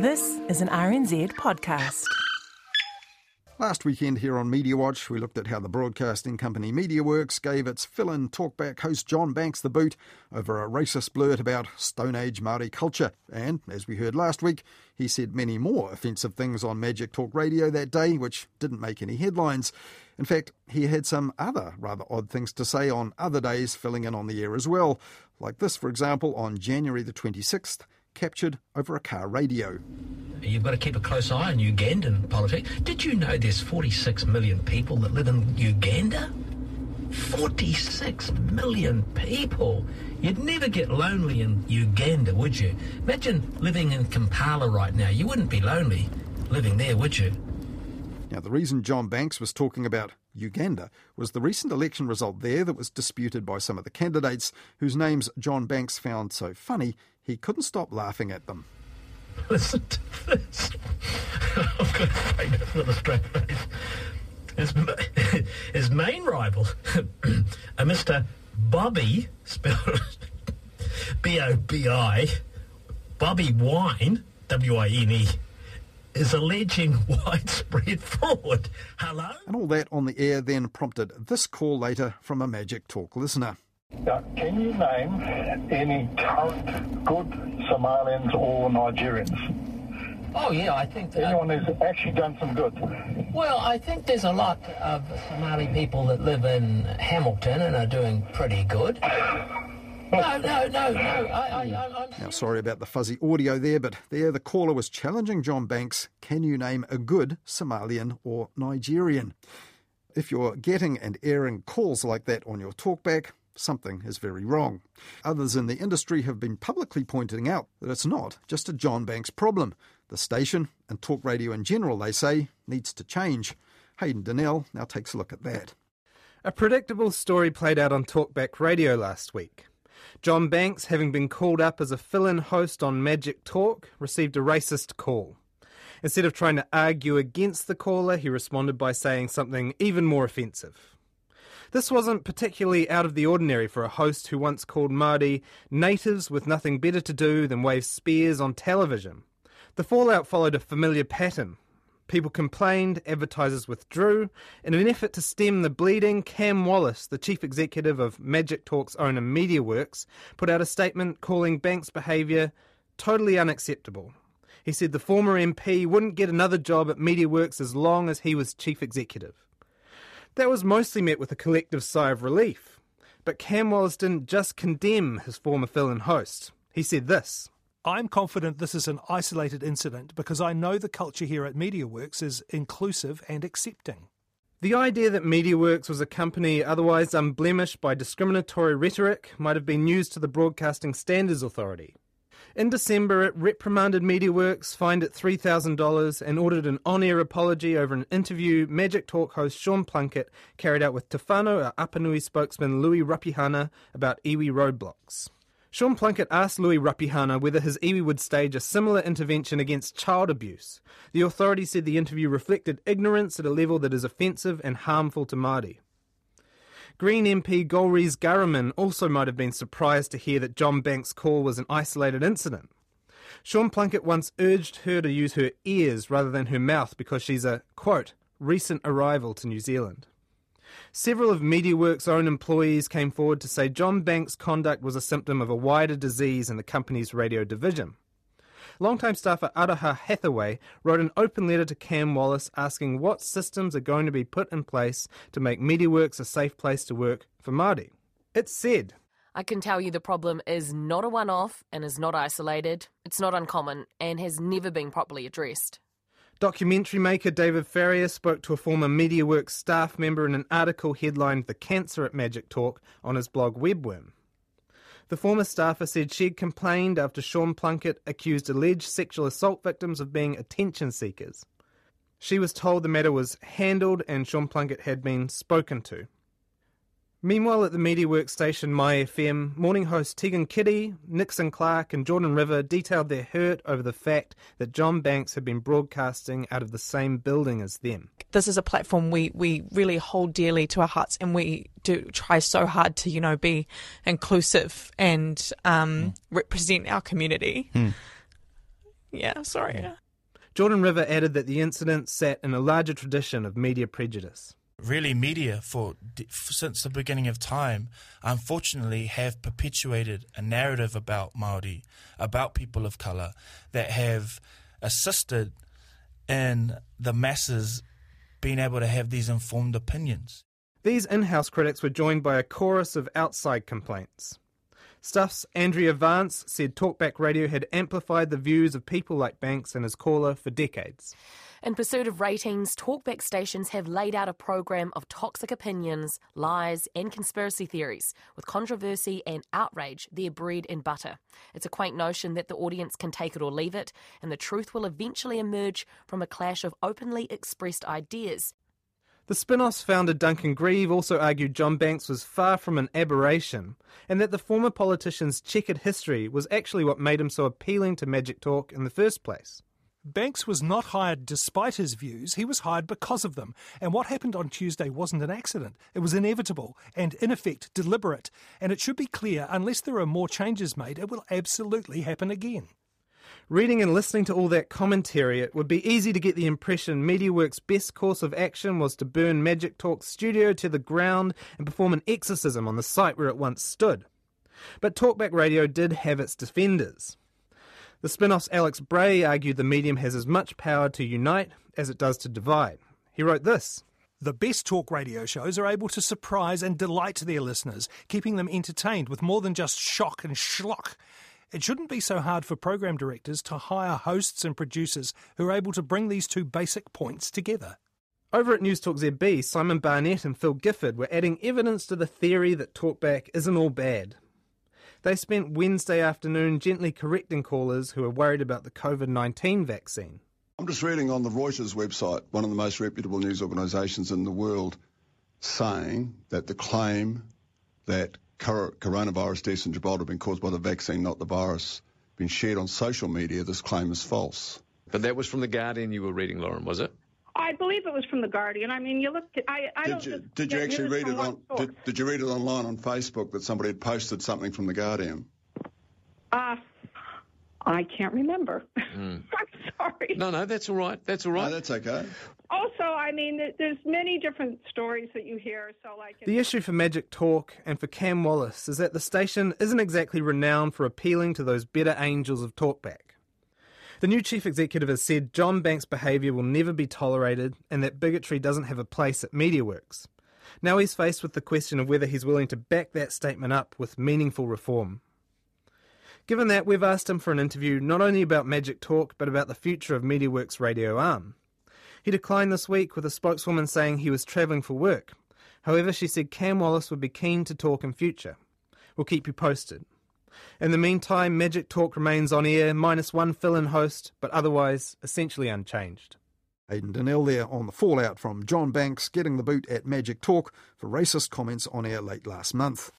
This is an RNZ podcast. Last weekend here on Media Watch, we looked at how the broadcasting company MediaWorks gave its fill-in Talkback host John Banks the boot over a racist blurt about Stone Age Māori culture. And, as we heard last week, he said many more offensive things on Magic Talk Radio that day, which didn't make any headlines. In fact, he had some other rather odd things to say on other days filling in on the air as well. Like this, for example, on January the 26th, captured over a car radio. You've got to keep a close eye on Ugandan politics. Did you know there's 46 million people that live in Uganda? 46 million people! You'd never get lonely in Uganda, would you? Imagine living in Kampala right now. You wouldn't be lonely living there, would you? Now, the reason John Banks was talking about Uganda was the recent election result there that was disputed by some of the candidates whose names John Banks found so funny he couldn't stop laughing at them. Listen to this. I've got to say this with a straight face. His main rival, a Mr. Bobby, spelled B-O-B-I, Bobby Wine, W-I-N-E, is alleging widespread fraud. Hello? And all that on the air then prompted this call later from a Magic Talk listener. Now, can you name any current good Somalians or Nigerians? Oh, yeah, I think... Anyone who's actually done some good? Well, I think there's a lot of Somali people that live in Hamilton and are doing pretty good. Now, sorry about the fuzzy audio there, but there the caller was challenging John Banks, can you name a good Somalian or Nigerian? If you're getting and airing calls like that on your talkback, something is very wrong. Others in the industry have been publicly pointing out that it's not just a John Banks problem. The station, and talk radio in general, they say, needs to change. Hayden Donnell now takes a look at that. A predictable story played out on Talkback Radio last week. John Banks, having been called up as a fill-in host on Magic Talk, received a racist call. Instead of trying to argue against the caller, he responded by saying something even more offensive. This wasn't particularly out of the ordinary for a host who once called Māori natives with nothing better to do than wave spears on television. The fallout followed a familiar pattern. People complained, advertisers withdrew. In an effort to stem the bleeding, Cam Wallace, the chief executive of Magic Talk's owner MediaWorks, put out a statement calling Banks' behaviour totally unacceptable. He said the former MP wouldn't get another job at MediaWorks as long as he was chief executive. That was mostly met with a collective sigh of relief. But Cam Wallace didn't just condemn his former fill-in host. He said this. I'm confident this is an isolated incident because I know the culture here at MediaWorks is inclusive and accepting. The idea that MediaWorks was a company otherwise unblemished by discriminatory rhetoric might have been news to the Broadcasting Standards Authority. In December, it reprimanded MediaWorks, fined it $3,000 and ordered an on-air apology over an interview Magic Talk host Sean Plunkett carried out with Tefano Apanui spokesman Louis Rapihana about iwi roadblocks. Sean Plunkett asked Louis Rapihana whether his iwi would stage a similar intervention against child abuse. The authority said the interview reflected ignorance at a level that is offensive and harmful to Māori. Green MP Golriz Ghahraman also might have been surprised to hear that John Banks' call was an isolated incident. Sean Plunkett once urged her to use her ears rather than her mouth because she's a, quote, recent arrival to New Zealand. Several of MediaWorks' own employees came forward to say John Banks' conduct was a symptom of a wider disease in the company's radio division. Longtime staffer Araha Hathaway wrote an open letter to Cam Wallace asking what systems are going to be put in place to make MediaWorks a safe place to work for Māori. It said, I can tell you the problem is not a one-off and is not isolated. It's not uncommon and has never been properly addressed. Documentary maker David Farrier spoke to a former MediaWorks staff member in an article headlined The Cancer at Magic Talk on his blog Webworm. The former staffer said she'd complained after Sean Plunkett accused alleged sexual assault victims of being attention seekers. She was told the matter was handled and Sean Plunkett had been spoken to. Meanwhile, at the MediaWorks station MyFM, morning host Tegan Kitty, Nixon Clark and Jordan River detailed their hurt over the fact that John Banks had been broadcasting out of the same building as them. This is a platform we really hold dearly to our hearts, and we do try so hard to, you know, be inclusive and represent our community. Mm. Yeah, sorry. Yeah. Jordan River added that the incident sat in a larger tradition of media prejudice. Really, media, since the beginning of time, unfortunately have perpetuated a narrative about Māori, about people of colour, that have assisted in the masses being able to have these informed opinions. These in-house critics were joined by a chorus of outside complaints. Stuff's Andrea Vance said Talkback Radio had amplified the views of people like Banks and his caller for decades. In pursuit of ratings, Talkback stations have laid out a program of toxic opinions, lies and conspiracy theories, with controversy and outrage their bread and butter. It's a quaint notion that the audience can take it or leave it, and the truth will eventually emerge from a clash of openly expressed ideas. The Spinoff's founder Duncan Greive also argued John Banks was far from an aberration, and that the former politician's checkered history was actually what made him so appealing to Magic Talk in the first place. Banks was not hired despite his views, he was hired because of them. And what happened on Tuesday wasn't an accident. It was inevitable and, in effect, deliberate. And it should be clear, unless there are more changes made, it will absolutely happen again. Reading and listening to all that commentary, it would be easy to get the impression MediaWorks' best course of action was to burn Magic Talk's studio to the ground and perform an exorcism on the site where it once stood. But Talkback Radio did have its defenders. The Spinoff's Alex Bray argued the medium has as much power to unite as it does to divide. He wrote this. The best talk radio shows are able to surprise and delight their listeners, keeping them entertained with more than just shock and schlock. It shouldn't be so hard for program directors to hire hosts and producers who are able to bring these two basic points together. Over at Newstalk ZB, Simon Barnett and Phil Gifford were adding evidence to the theory that Talkback isn't all bad. They spent Wednesday afternoon gently correcting callers who were worried about the COVID-19 vaccine. I'm just reading on the Reuters website, one of the most reputable news organisations in the world, saying that the claim that coronavirus deaths in Gibraltar have been caused by the vaccine, not the virus, been shared on social media. This claim is false. But that was from The Guardian you were reading, Lauren, was it? I believe it was from The Guardian. I mean, you looked at... Did you read it online on Facebook that somebody had posted something from The Guardian? I can't remember. Mm. I'm sorry. No, that's all right. That's all right. No, that's okay. Also, I mean, there's many different stories that you hear. The issue for Magic Talk and for Cam Wallace is that the station isn't exactly renowned for appealing to those better angels of Talkback. The new chief executive has said John Banks' behaviour will never be tolerated and that bigotry doesn't have a place at MediaWorks. Now he's faced with the question of whether he's willing to back that statement up with meaningful reform. Given that, we've asked him for an interview not only about Magic Talk but about the future of MediaWorks' radio arm. He declined this week with a spokeswoman saying he was travelling for work. However, she said Cam Wallace would be keen to talk in future. We'll keep you posted. In the meantime, Magic Talk remains on air, minus one fill-in host, but otherwise essentially unchanged. Hayden Donnell there on the fallout from John Banks getting the boot at Magic Talk for racist comments on air late last month.